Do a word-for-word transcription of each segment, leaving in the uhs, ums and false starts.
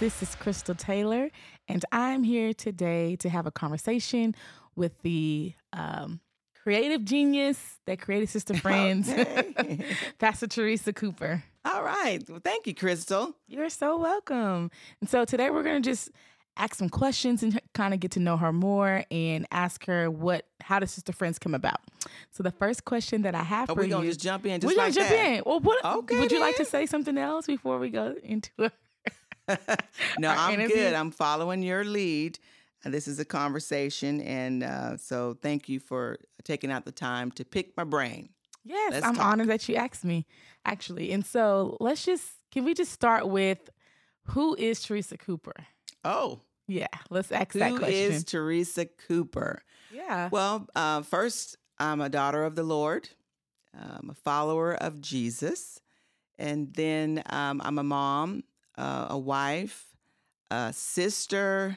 This is Crystal Taylor, and I'm here today to have a conversation with the um, creative genius that created Sister Friends, okay. Pastor Teresa Cooper. All right. Well, thank you, Crystal. You're so welcome. And so today we're going to just ask some questions and kind of get to know her more and ask her what, how does Sister Friends come about? So the first question that I have oh, for you. We're going to just jump in just we're like gonna that. We're going to jump in. Well, what, okay, would you then. like to say something else before we go into it? No, I'm interview. good. I'm following your lead. This is a conversation. And uh, so thank you for taking out the time to pick my brain. Yes, let's I'm talk. honored that you asked me, actually. And so let's just, can we just start with who is Teresa Cooper? Oh. Yeah, let's ask who that question. Who is Teresa Cooper? Yeah. Well, uh, first, I'm a daughter of the Lord. I'm a follower of Jesus. And then um, I'm a mom. Uh, a wife, a sister,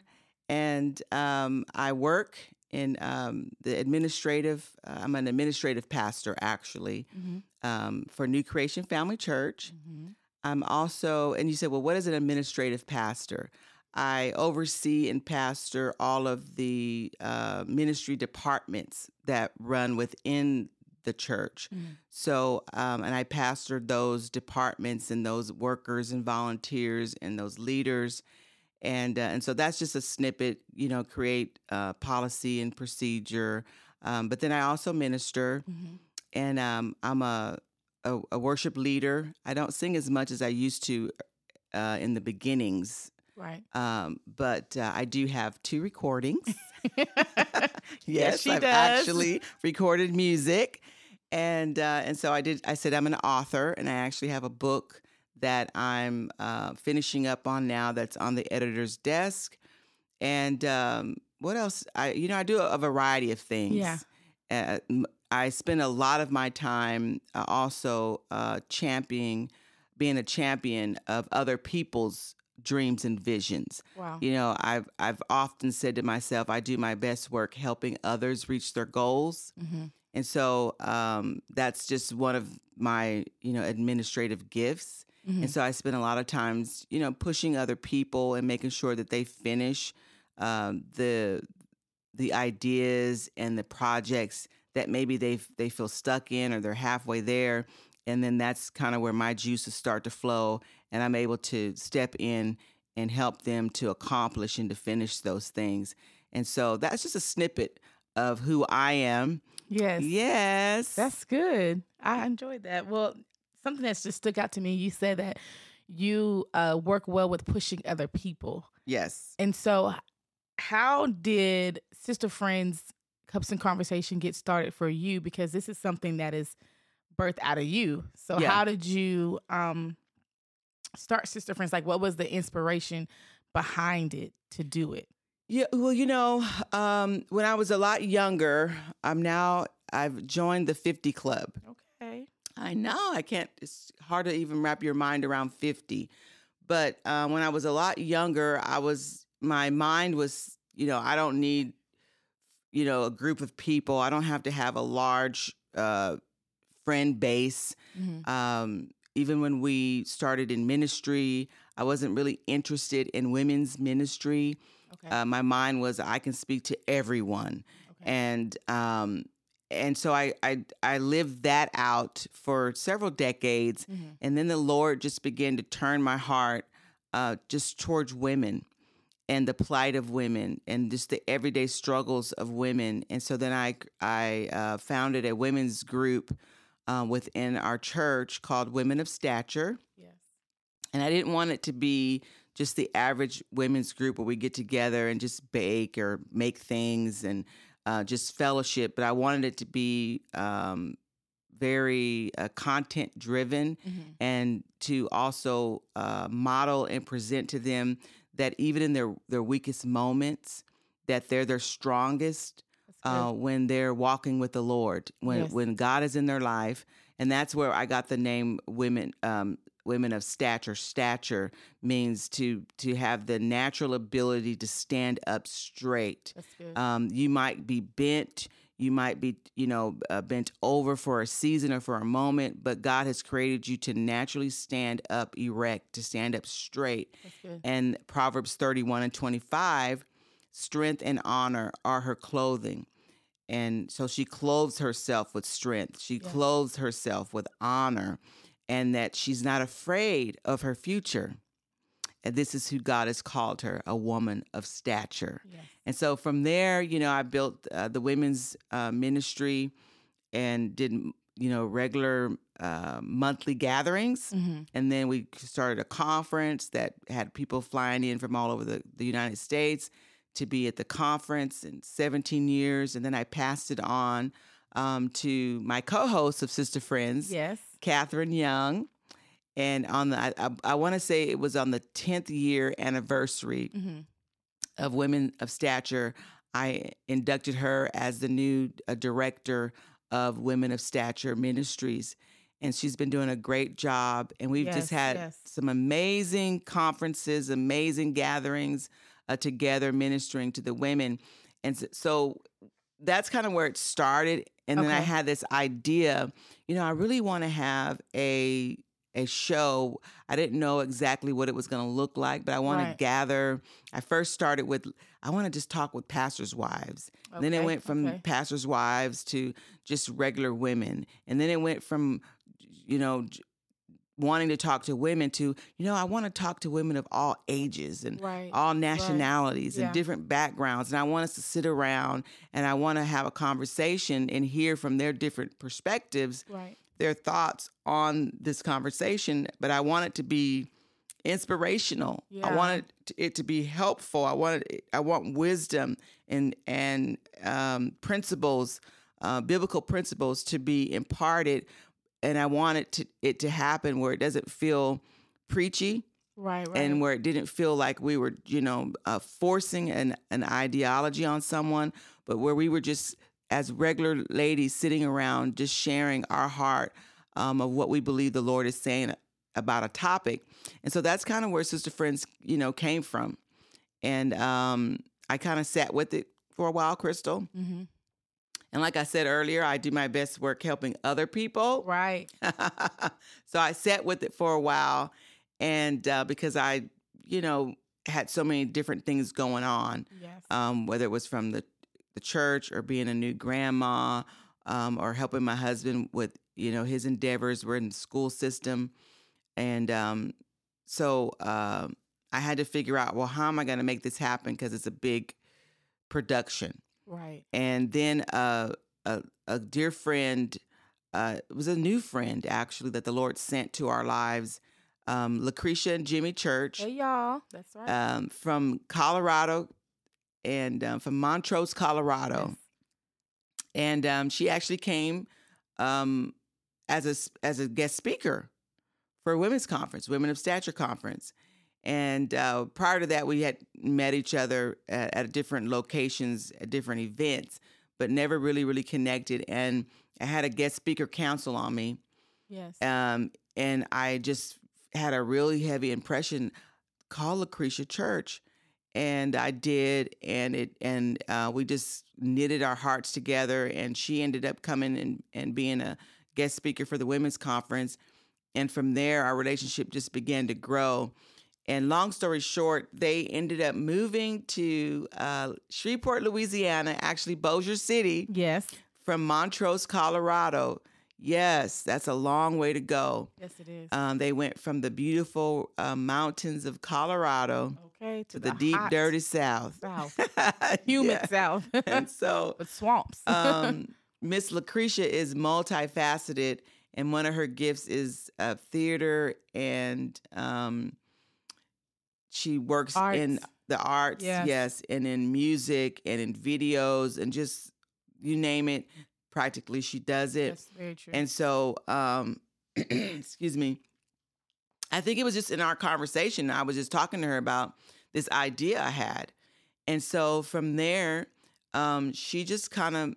and um, I work in um, the administrative, uh, I'm an administrative pastor, actually, mm-hmm. um, for New Creation Family Church. Mm-hmm. I'm also, and you said, well, what is an administrative pastor? I oversee and pastor all of the uh, ministry departments that run within the church. Mm-hmm. So, um, and I pastored those departments and those workers and volunteers and those leaders. And, uh, and so that's just a snippet, you know, create uh, policy and procedure. Um, but then I also minister mm-hmm. and um, I'm a, a, a worship leader. I don't sing as much as I used to uh, in the beginnings. Right. Um, but uh, I do have two recordings. yes, yes, she I've does. actually recorded music. And uh, and so I did. I said I'm an author, and I actually have a book that I'm uh, finishing up on now. That's on the editor's desk. And um, what else? I you know I do a, a variety of things. Yeah. Uh, I spend a lot of my time uh, also uh, championing, being a champion of other people's dreams and visions. Wow. You know, I've I've often said to myself, I do my best work helping others reach their goals. Mm-hmm. And so um, that's just one of my, you know, administrative gifts. Mm-hmm. And so I spend a lot of times, you know, pushing other people and making sure that they finish um, the the ideas and the projects that maybe they they feel stuck in or they're halfway there. And then that's kind of where my juices start to flow, and I'm able to step in and help them to accomplish and to finish those things. And so that's just a snippet of who I am. Yes. Yes. That's good. I enjoyed that. Well, something that's just stuck out to me, you said that you uh, work well with pushing other people. Yes. And so how did Sister Friends Cups and Conversation get started for you? Because this is something that is birthed out of you. So yeah. how did you... Um, start Sister Friends? Like, what was the inspiration behind it to do it? Yeah, well, you know, um, when I was a lot younger, I'm now, I've joined the fifty club. Okay. I know, I can't, it's hard to even wrap your mind around fifty. But uh, when I was a lot younger, I was, my mind was, you know, I don't need, you know, a group of people. I don't have to have a large uh, friend base. Mm-hmm. Um Even when we started in ministry, I wasn't really interested in women's ministry. Okay. Uh, my mind was, I can speak to everyone. Okay. And um, and so I, I I lived that out for several decades. Mm-hmm. And then the Lord just began to turn my heart uh, just towards women and the plight of women and just the everyday struggles of women. And so then I, I uh, founded a women's group Uh, within our church called Women of Stature. Yes. And I didn't want it to be just the average women's group where we get together and just bake or make things and uh, just fellowship, but I wanted it to be um, very uh, content driven, mm-hmm. and to also uh, model and present to them that even in their, their weakest moments, that they're their strongest uh, when they're walking with the Lord, when yes. when God is in their life. And that's where I got the name Women um, Women of Stature. Stature means to to have the natural ability to stand up straight. That's good. Um, you might be bent. You might be, you know, uh, bent over for a season or for a moment, but God has created you to naturally stand up erect, to stand up straight. That's good. And Proverbs thirty-one and twenty-five, strength and honor are her clothing. And so she clothes herself with strength. She yes. clothes herself with honor, and that she's not afraid of her future. And this is who God has called her, a woman of stature. Yes. And so from there, you know, I built uh, the women's uh, ministry and did, you know, regular uh, monthly gatherings. Mm-hmm. And then we started a conference that had people flying in from all over the, the United States to be at the conference in seventeen years. And then I passed it on um, to my co-host of Sister Friends, yes. Catherine Young. And on the, I, I want to say it was on the tenth year anniversary mm-hmm. of Women of Stature. I inducted her as the new uh, director of Women of Stature Ministries. And she's been doing a great job. And we've yes, just had yes. some amazing conferences, amazing gatherings uh, together, ministering to the women. And so, so that's kind of where it started. And okay. then I had this idea, you know, I really want to have a... a show. I didn't know exactly what it was going to look like, but I want right. to gather. I first started with, I want to just talk with pastors' wives. Okay, and then it went from okay. pastors' wives to just regular women. And then it went from, you know, wanting to talk to women to, you know, I want to talk to women of all ages and right. all nationalities right. yeah. and different backgrounds. And I want us to sit around and I want to have a conversation and hear from their different perspectives. Right. Their thoughts on this conversation, but I want it to be inspirational. Yeah. I want it, it to be helpful. I want it, I want wisdom and and um, principles, uh, biblical principles to be imparted, and I want it to it to happen where it doesn't feel preachy, right? right. And where it didn't feel like we were, you know, uh, forcing an an ideology on someone, but where we were just as regular ladies sitting around just sharing our heart um, of what we believe the Lord is saying about a topic. And so that's kind of where Sister Friends, you know, came from. And um, I kind of sat with it for a while, Crystal. Mm-hmm. And like I said earlier, I do my best work helping other people. Right. So I sat with it for a while. And uh, because I, you know, had so many different things going on, yes. um, whether it was from the the church or being a new grandma, um, or helping my husband with, you know, his endeavors. We're in the school system. And, um, so, um, uh, I had to figure out, well, how am I going to make this happen? Cause it's a big production. Right. And then, uh, a, a dear friend, uh, it was a new friend actually that the Lord sent to our lives. Um, Lucretia and Jimmy Church. Hey y'all. That's right. Um, from Colorado, and um, from Montrose, Colorado. Yes. And um, she actually came um, as a as a guest speaker for a women's conference, Women of Stature Conference. And uh, prior to that, we had met each other at, at different locations, at different events, but never really, really connected. And I had a guest speaker counsel on me. Yes. Um, and I just had a really heavy impression, call Lucretia Church. And I did, and it, and uh, we just knitted our hearts together. And she ended up coming and, and being a guest speaker for the women's conference. And from there, our relationship just began to grow. And long story short, they ended up moving to uh, Shreveport, Louisiana, actually Bossier City. Yes. From Montrose, Colorado. Yes, that's a long way to go. Yes, it is. Um, they went from the beautiful uh, mountains of Colorado okay, to, to the, the deep, dirty South, south. humid South, and so with swamps. um, Miss Lucretia is multifaceted, and one of her gifts is uh, theater, and um, she works arts. in the arts, yes. yes, and in music, and in videos, and just you name it. practically she does it. That's very true. And so, um, excuse me, I think it was just in our conversation, I was just talking to her about this idea I had. And so from there, um, she just kind of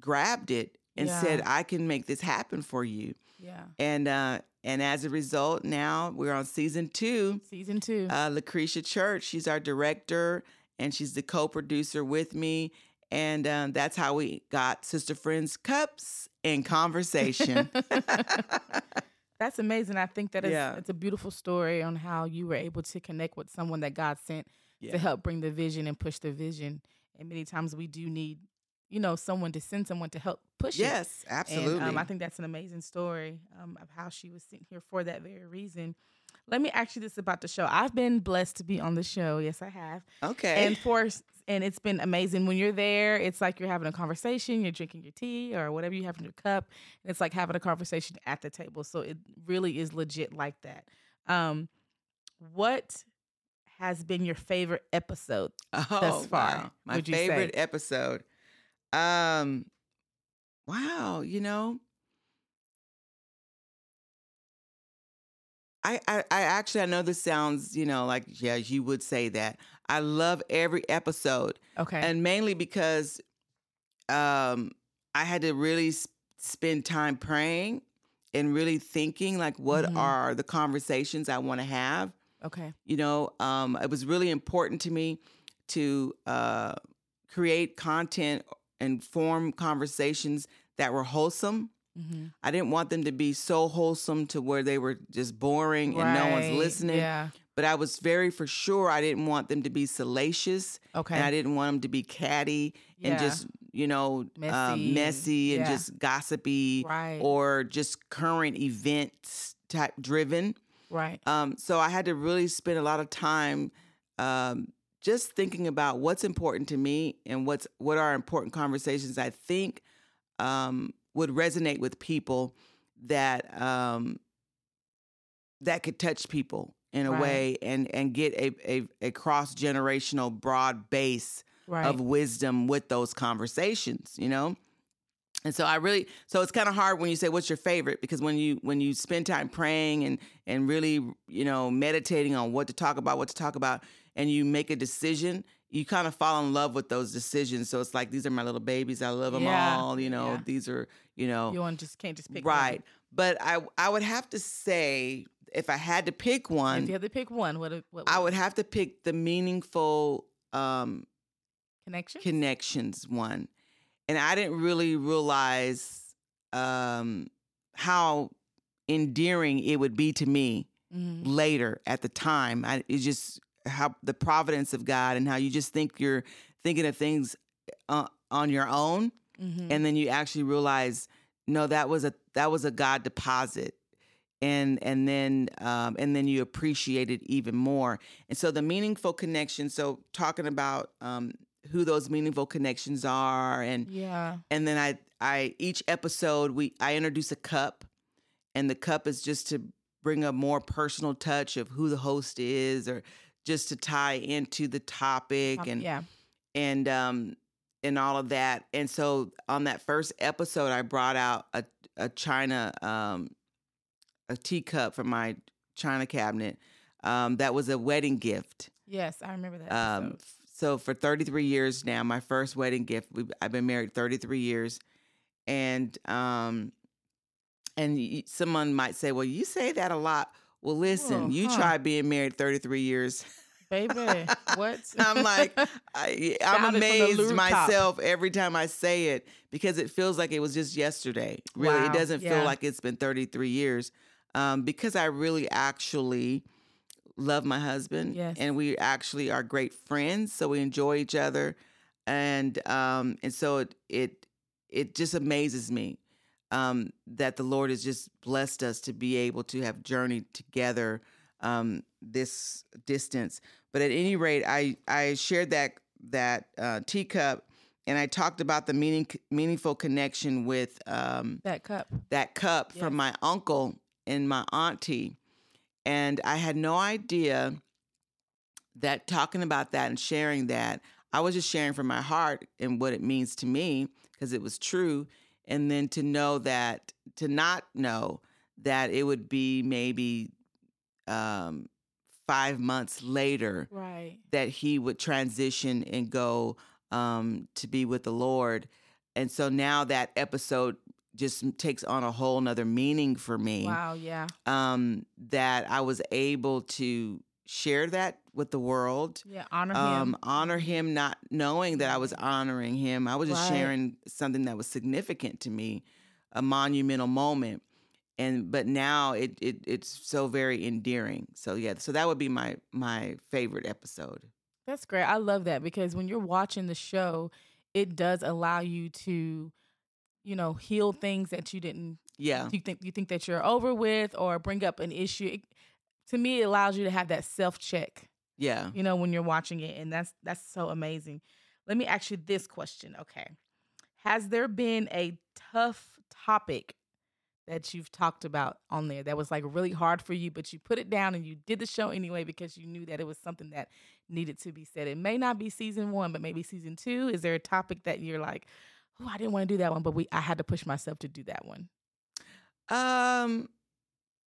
grabbed it and yeah. said, I can make this happen for you. Yeah. And, uh, and as a result, now we're on season two. Season two. Uh, Lucretia Church, she's our director and she's the co-producer with me. And um, that's how we got Sister Friends Cups and Conversation. That's amazing. I think that it's, yeah. it's a beautiful story on how you were able to connect with someone that God sent yeah. to help bring the vision and push the vision. And many times we do need, you know, someone to send someone to help push yes, it. Yes, absolutely. And um, I think that's an amazing story um, of how she was sent here for that very reason. Let me ask you this about the show. I've been blessed to be on the show. Yes, I have. Okay. And for and it's been amazing. When you're there, it's like you're having a conversation, you're drinking your tea or whatever you have in your cup. And it's like having a conversation at the table. So it really is legit like that. Um, what has been your favorite episode oh, thus far? Wow. My would you favorite say? episode. Um, wow. You know, I, I, I actually, I know this sounds, you know, like, yeah, you would say that. I love every episode. Okay. And mainly because um, I had to really sp- spend time praying and really thinking, like, what mm-hmm. are the conversations I want to have? Okay. You know, um, it was really important to me to uh, create content and form conversations that were wholesome. Mm-hmm. I didn't want them to be so wholesome to where they were just boring right. and no one's listening. Yeah. But I was very for sure I didn't want them to be salacious. Okay. And I didn't want them to be catty yeah. and just, you know, messy, uh, messy and yeah. just gossipy right. or just current events type driven. Right. Um, so I had to really spend a lot of time um, just thinking about what's important to me and what's what are important conversations I think um, would resonate with people that um, that could touch people in a right. way and, and get a, a, a cross-generational broad base right. of wisdom with those conversations, you know? And so I really, so it's kind of hard when you say, what's your favorite? Because when you, when you spend time praying and, and really, you know, meditating on what to talk about, what to talk about, and you make a decision, you kind of fall in love with those decisions. So it's like, these are my little babies. I love them yeah. all. You know, yeah. these are, you know, you just can't just pick right. them. But I, I would have to say, if I had to pick one, if you had to pick one, what, what, what? I would have to pick the meaningful um, connections. Connections one, and I didn't really realize um, how endearing it would be to me mm-hmm. later. At the time, I, it's just how the providence of God and how you just think you're thinking of things uh, on your own, mm-hmm. and then you actually realize, no, that was a that was a God deposit. And and then um, and then you appreciate it even more. And so the meaningful connection. So talking about um, who those meaningful connections are, and yeah. and then I I each episode we I introduce a cup, and the cup is just to bring a more personal touch of who the host is, or just to tie into the topic and yeah. and um and all of that. And so on that first episode, I brought out a a China. Um, a teacup from my china cabinet. Um, that was a wedding gift. Yes, I remember that. Um, f- so for thirty-three years now, my first wedding gift, we've, I've been married thirty-three years. And um, and y- someone might say, well, you say that a lot. Well, listen, oh, you huh. try being married thirty-three years. Baby, what? I'm like, I, I'm amazed myself top. every time I say it, because it feels like it was just yesterday. Really, wow. It doesn't yeah. feel like it's been thirty-three years. Um, because I really actually love my husband, yes. and we actually are great friends, so we enjoy each other, and um, and so it it it just amazes me um, that the Lord has just blessed us to be able to have journeyed together um, this distance. But at any rate, I I shared that that uh, teacup, and I talked about the meaning meaningful connection with um, that cup that cup yes. from my uncle and my auntie, and I had no idea that talking about that and sharing that, I was just sharing from my heart and what it means to me, because it was true. and then to know that, to not know that it would be maybe um, five months later right. that he would transition and go um, to be with the Lord. And so now that episode just takes on a whole nother meaning for me. Wow, yeah. Um, that I was able to share that with the world. Yeah, honor um, him. Honor him, not knowing that I was honoring him. I was just right. sharing something that was significant to me, a monumental moment. And but now it, it it's so very endearing. So yeah, so that would be my my favorite episode. That's great. I love that, because when you're watching the show, it does allow you to, you know, heal things that you didn't. Yeah. You think you think that you're over with, or bring up an issue. It, to me, it allows you to have that self check. Yeah. You know, when you're watching it, and that's that's so amazing. Let me ask you this question, okay? Has there been a tough topic that you've talked about on there that was like really hard for you, but you put it down and you did the show anyway because you knew that it was something that needed to be said? It may not be season one, but maybe season two. Is there a topic that you're like, oh, I didn't want to do that one, but we I had to push myself to do that one? Um,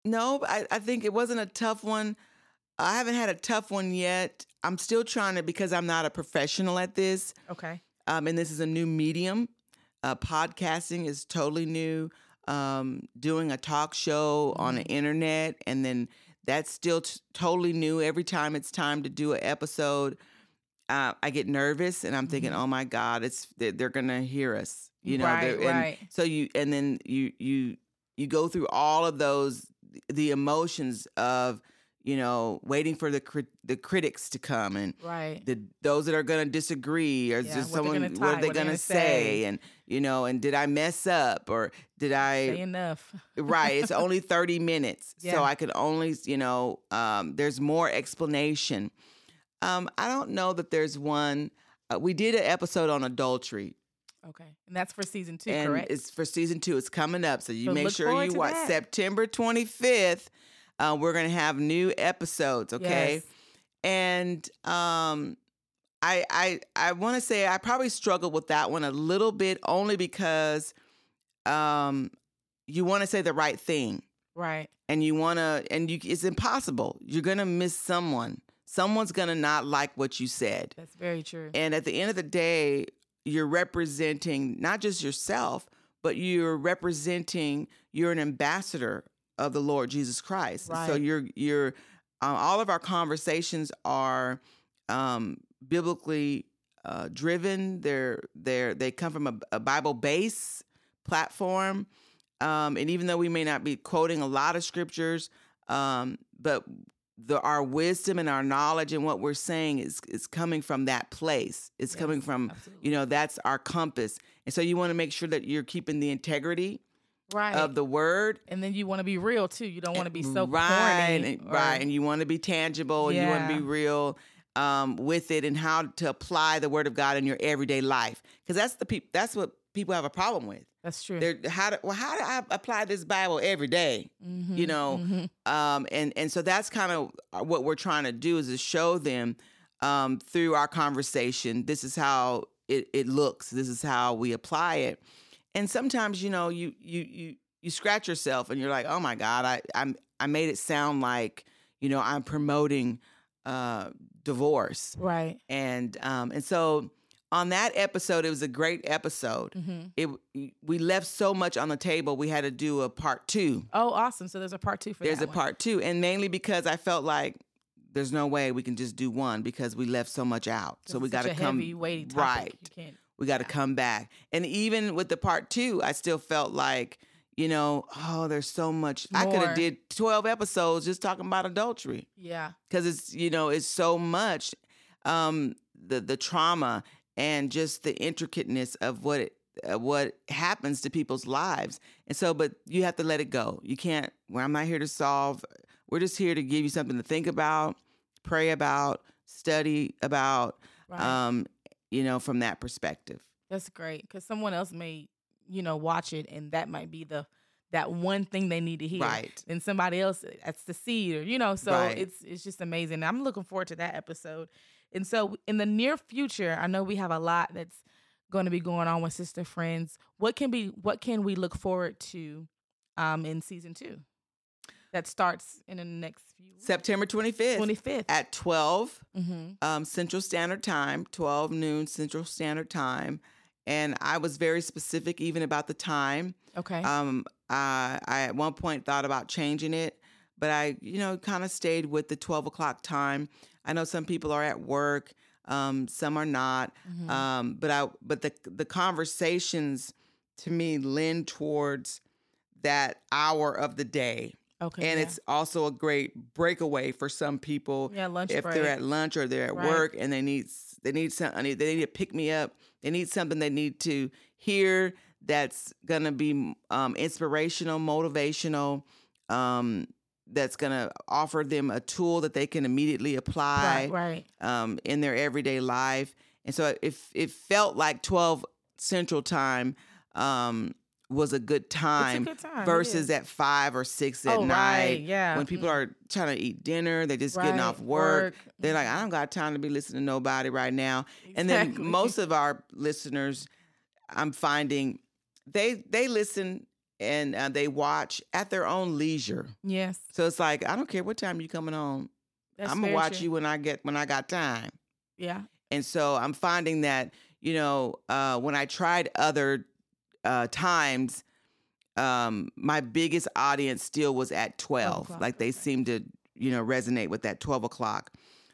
no, I, I think it wasn't a tough one. I haven't had a tough one yet. I'm still trying to, because I'm not a professional at this. Okay. Um, and this is a new medium. Uh, podcasting is totally new. Um, doing a talk show mm-hmm. on the internet, and then that's still t- totally new. Every time it's time to do an episode, uh, I get nervous, and I'm thinking, mm-hmm. "Oh my God, it's they're, they're gonna hear us," you know. Right, and right. So you, and then you, you, you go through all of those the emotions of, you know, waiting for the cri- the critics to come, and right. the those that are gonna disagree, or yeah, just what someone type, what are they what gonna, gonna say? say, and you know, and did I mess up, or did I say enough? Right, it's only thirty minutes, yeah. so I could only, you know, um, there's more explanation. Um, I don't know that there's one. Uh, we did an episode on adultery. Okay, and that's for season two, and correct? It's for season two. It's coming up, so you so make sure you watch that. September twenty-fifth. Uh, we're going to have new episodes, okay? Yes. And um, I I, I want to say I probably struggled with that one a little bit, only because um, you want to say the right thing. Right. And you want to, and you, it's impossible. You're going to miss someone. Someone's going to not like what you said. That's very true. And at the end of the day, you're representing not just yourself, but you're representing, you're an ambassador of the Lord Jesus Christ. Right. So you're, you're, um, all of our conversations are, um, biblically, uh, driven. They're, they're, they come from a, a Bible base platform. Um, and even though we may not be quoting a lot of scriptures, um, but the, our wisdom and our knowledge and what we're saying is, is coming from that place. It's yes, coming from, absolutely. You know, that's our compass. And so you want to make sure that you're keeping the integrity right. of the word. And then you want to be real too. You don't want to be so right, corny. Or... Right. And you want to be tangible yeah. and you want to be real um, with it, and how to apply the word of God in your everyday life. Because that's the peop- that's what people have a problem with. That's true. They're, how do, well, how do I apply this Bible every day? Mm-hmm, you know? Mm-hmm. Um, and, and so that's kind of what we're trying to do, is to show them um, through our conversation, this is how it, it looks. This is how we apply it. And sometimes, you know, you you you you scratch yourself and you're like, oh my God, I I'm, I made it sound like, you know, I'm promoting uh, divorce, right? And um and so on that episode, it was a great episode. Mm-hmm. It we left so much on the table. We had to do a part two. Oh, awesome! So there's a part two for there's that. There's a one. part two, and mainly because I felt like there's no way we can just do one because we left so much out. So we got to come heavy, weighty topic. Right. You can't. We got to come back. And even with the part two, I still felt like, you know, oh, there's so much. More. I could have did twelve episodes just talking about adultery. Yeah. Because it's, you know, it's so much, um, the the trauma and just the intricateness of what it, uh, what happens to people's lives. And so, but you have to let it go. You can't, well, I'm not here to solve. We're just here to give you something to think about, pray about, study about, right. um, you know, from that perspective. That's great, because someone else may, you know, watch it, and that might be the that one thing they need to hear. Right. And somebody else, that's the seed, or, you know, so right. it's it's just amazing. I'm looking forward to that episode. And so in the near future, I know we have a lot that's going to be going on with Sister Friends. What can be, what can we look forward to um, in season two? That starts in the next few weeks. September twenty-fifth. twenty-fifth. At twelve mm-hmm. um, Central Standard Time, twelve noon Central Standard Time. And I was very specific even about the time. Okay. Um, I, I at one point thought about changing it, but I, you know, kind of stayed with the twelve o'clock time. I know some people are at work, um, some are not. Mm-hmm. Um, but I, but the the conversations to me lend towards that hour of the day. Okay, and yeah. It's also a great breakaway for some people. Yeah, lunch if break. They're at lunch or they're at right. work and they need they need something. They need to pick me up. They need something they need to hear that's gonna be um, inspirational, motivational. Um, that's gonna offer them a tool that they can immediately apply right, right. Um, in their everyday life. And so if it, it felt like twelve Central Time. Um, was a good time, a good time versus at five or six at oh, night right. yeah. when people mm-hmm. are trying to eat dinner, they're just right. getting off work. work. They're like, I don't got time to be listening to nobody right now. Exactly. And then most of our listeners, I'm finding they, they listen and uh, they watch at their own leisure. Yes. So it's like, I don't care what time you coming home. That's I'm going to watch true. you when I get, when I got time. Yeah. And so I'm finding that, you know, uh, when I tried other Uh, times, um, my biggest audience still was at twelve. twelve like they right. seemed to, you know, resonate with that twelve o'clock.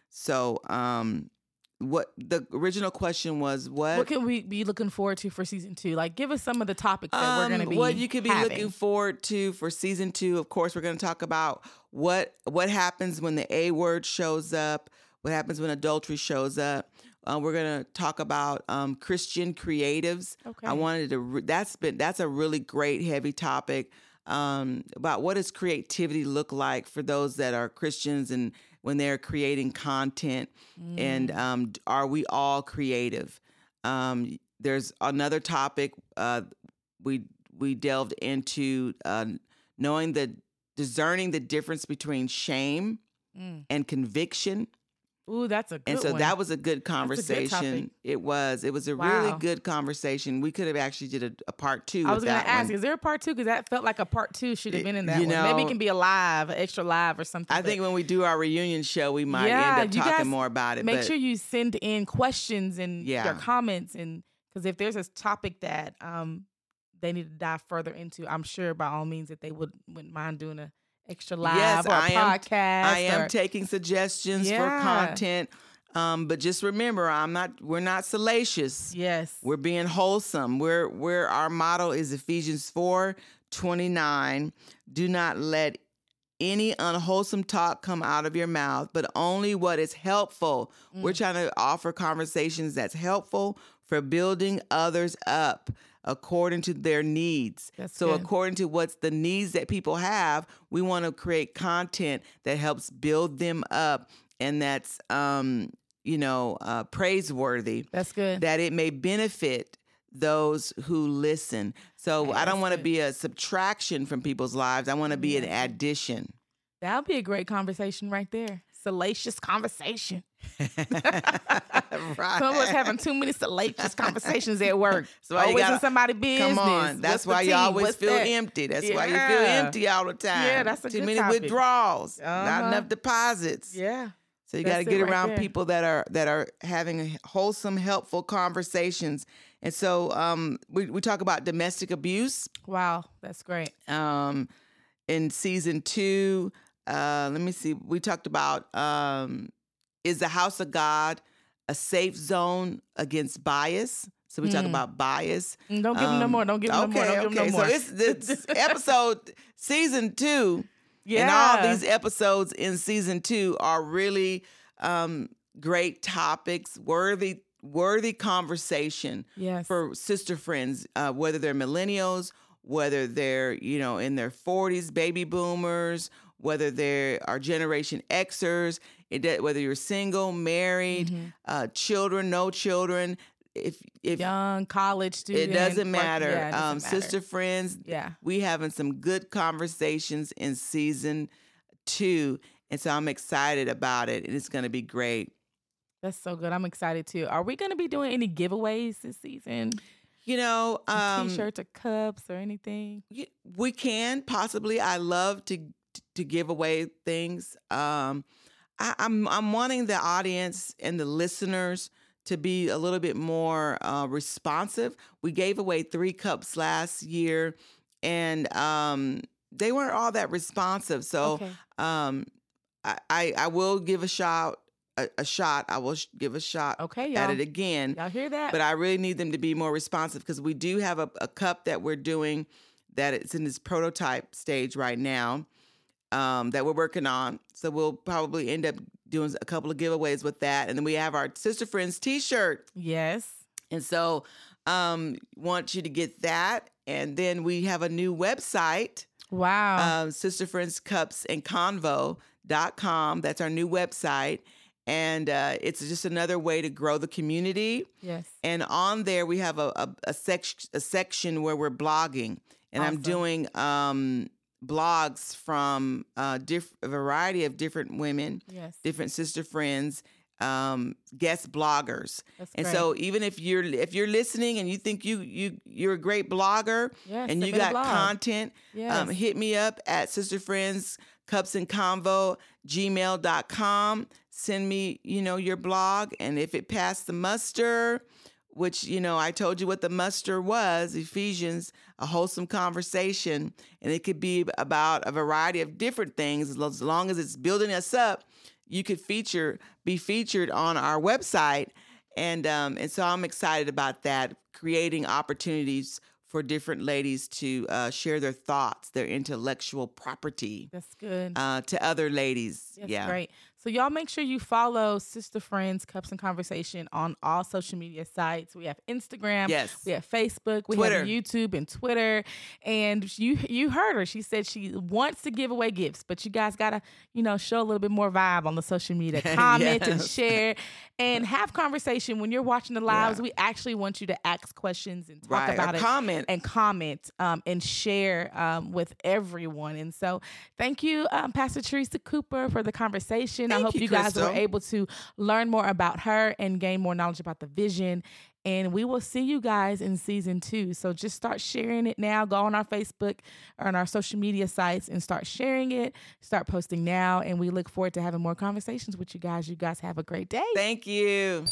So, um, what the original question was, what what can we be looking forward to for season two? Like, give us some of the topics that um, we're going to be. What you could be having. looking forward to for season two. Of course, we're going to talk about what what happens when the A word shows up. What happens when adultery shows up. Uh, we're going to talk about um, Christian creatives. Okay. I wanted to, re- that's been, that's a really great heavy topic um, about what does creativity look like for those that are Christians and when they're creating content mm. and um, are we all creative? Um, there's another topic uh, we, we delved into uh, knowing the, discerning the difference between shame mm. and conviction. Ooh, that's a good one. And so one. that was a good conversation. A good it was. It was a wow. really good conversation. We could have actually did a, a part two. I was going to ask, one. is there a part two? Because that felt like a part two should have been in that you one. Know, maybe it can be a live, an extra live or something. I but, think when we do our reunion show, we might yeah, end up talking guys, more about it. Make but, sure you send in questions and yeah. your comments. and Because if there's a topic that um, they need to dive further into, I'm sure by all means that they would, wouldn't mind doing a extra live yes, or a I podcast. Am, I am or, taking suggestions yeah. for content. Um, but just remember, I'm not, we're not salacious. Yes. We're being wholesome. We're, we're, our motto is Ephesians four twenty-nine. Do not let any unwholesome talk come out of your mouth, but only what is helpful. Mm. We're trying to offer conversations that's helpful for building others up according to their needs. That's so good. According to what's the needs that people have, we want to create content that helps build them up and that's, um, you know, uh, praiseworthy. That's good. That it may benefit those who listen. So that's I don't want to be a subtraction from people's lives. I want to be yeah. an addition. That'll be a great conversation right there. Salacious conversation. Right. Some of us having too many salacious conversations at work. So always gotta, in somebody's business. Come on. That's What's why you always What's feel that? empty. That's yeah. why you feel empty all the time. Yeah, that's a Too good many topic. withdrawals. Uh-huh. Not enough deposits. Yeah. So you got to get right around there. people that are that are having wholesome, helpful conversations. And so um, we, we talk about domestic abuse. Wow, that's great. Um, in season two, uh, let me see. We talked about... Um, Is the house of God a safe zone against bias? So we mm. talk about bias. Don't give um, them no more. Don't give them okay, no more. Don't okay. give them no more. So it's this episode, season two, yeah. and all these episodes in season two are really um, great topics, worthy worthy conversation yes. for sister friends, uh, whether they're millennials, whether they're you know in their forties, baby boomers, whether they are Generation Xers. It, whether you're single, married, mm-hmm. uh, children, no children, if, if young college student, it doesn't matter. Work, yeah, it doesn't um, matter. Sister friends, yeah, we having some good conversations in season two, and so I'm excited about it. And it's going to be great. That's so good. I'm excited too. Are we going to be doing any giveaways this season? You know, um, T-shirts or cups or anything? We can possibly. I love to to give away things. Um, I, I'm I'm wanting the audience and the listeners to be a little bit more uh, responsive. We gave away three cups last year, and um, they weren't all that responsive. So okay. um, I, I I will give a shot. A, a shot. I will sh- give a shot okay, y'all. at it again. Y'all hear that? But I really need them to be more responsive, because we do have a, a cup that we're doing that it's in this prototype stage right now um, that we're working on. So we'll probably end up doing a couple of giveaways with that. And then we have our Sister Friends T-shirt. Yes. And so um, want you to get that. And then we have a new website. Wow. Um, Sister Friends Cups and Convo dot com. That's our new website. And uh, it's just another way to grow the community. Yes. And on there, we have a a, a, sec- a section where we're blogging. And awesome. I'm doing um, blogs from uh, diff- a variety of different women, yes. different sister friends, um, guest bloggers. That's and great. So even if you're if you're listening and you think you, you, you're a great blogger yes, and you got content, yes. um, hit me up at Sister Friends Cups and Convo, gmail dot com. Send me, you know, your blog. And if it passed the muster, which, you know, I told you what the muster was, Ephesians, a wholesome conversation. And it could be about a variety of different things. As long as it's building us up, you could feature, be featured on our website. And, um, and so I'm excited about that, creating opportunities for different ladies to uh, share their thoughts, their intellectual property. That's good. Uh, to other ladies. That's yeah. great. So y'all make sure you follow Sister Friends Cups and Conversation on all social media sites. We have Instagram. Yes. We have Facebook. We Twitter. have YouTube and Twitter. And you you heard her. She said she wants to give away gifts, but you guys got to, you know, show a little bit more vibe on the social media. Comment yes. and share and have conversation. When you're watching the lives, yeah. we actually want you to ask questions and talk right. about or it. Comment. And comment um, and share um, with everyone. And so thank you, um, Pastor Teresa Cooper, for the conversation. Thank I hope you, you guys Crystal. were able to learn more about her and gain more knowledge about the vision. And we will see you guys in season two. So just start sharing it now. Go on our Facebook or on our social media sites and start sharing it. Start posting now. And we look forward to having more conversations with you guys. You guys have a great day. Thank you.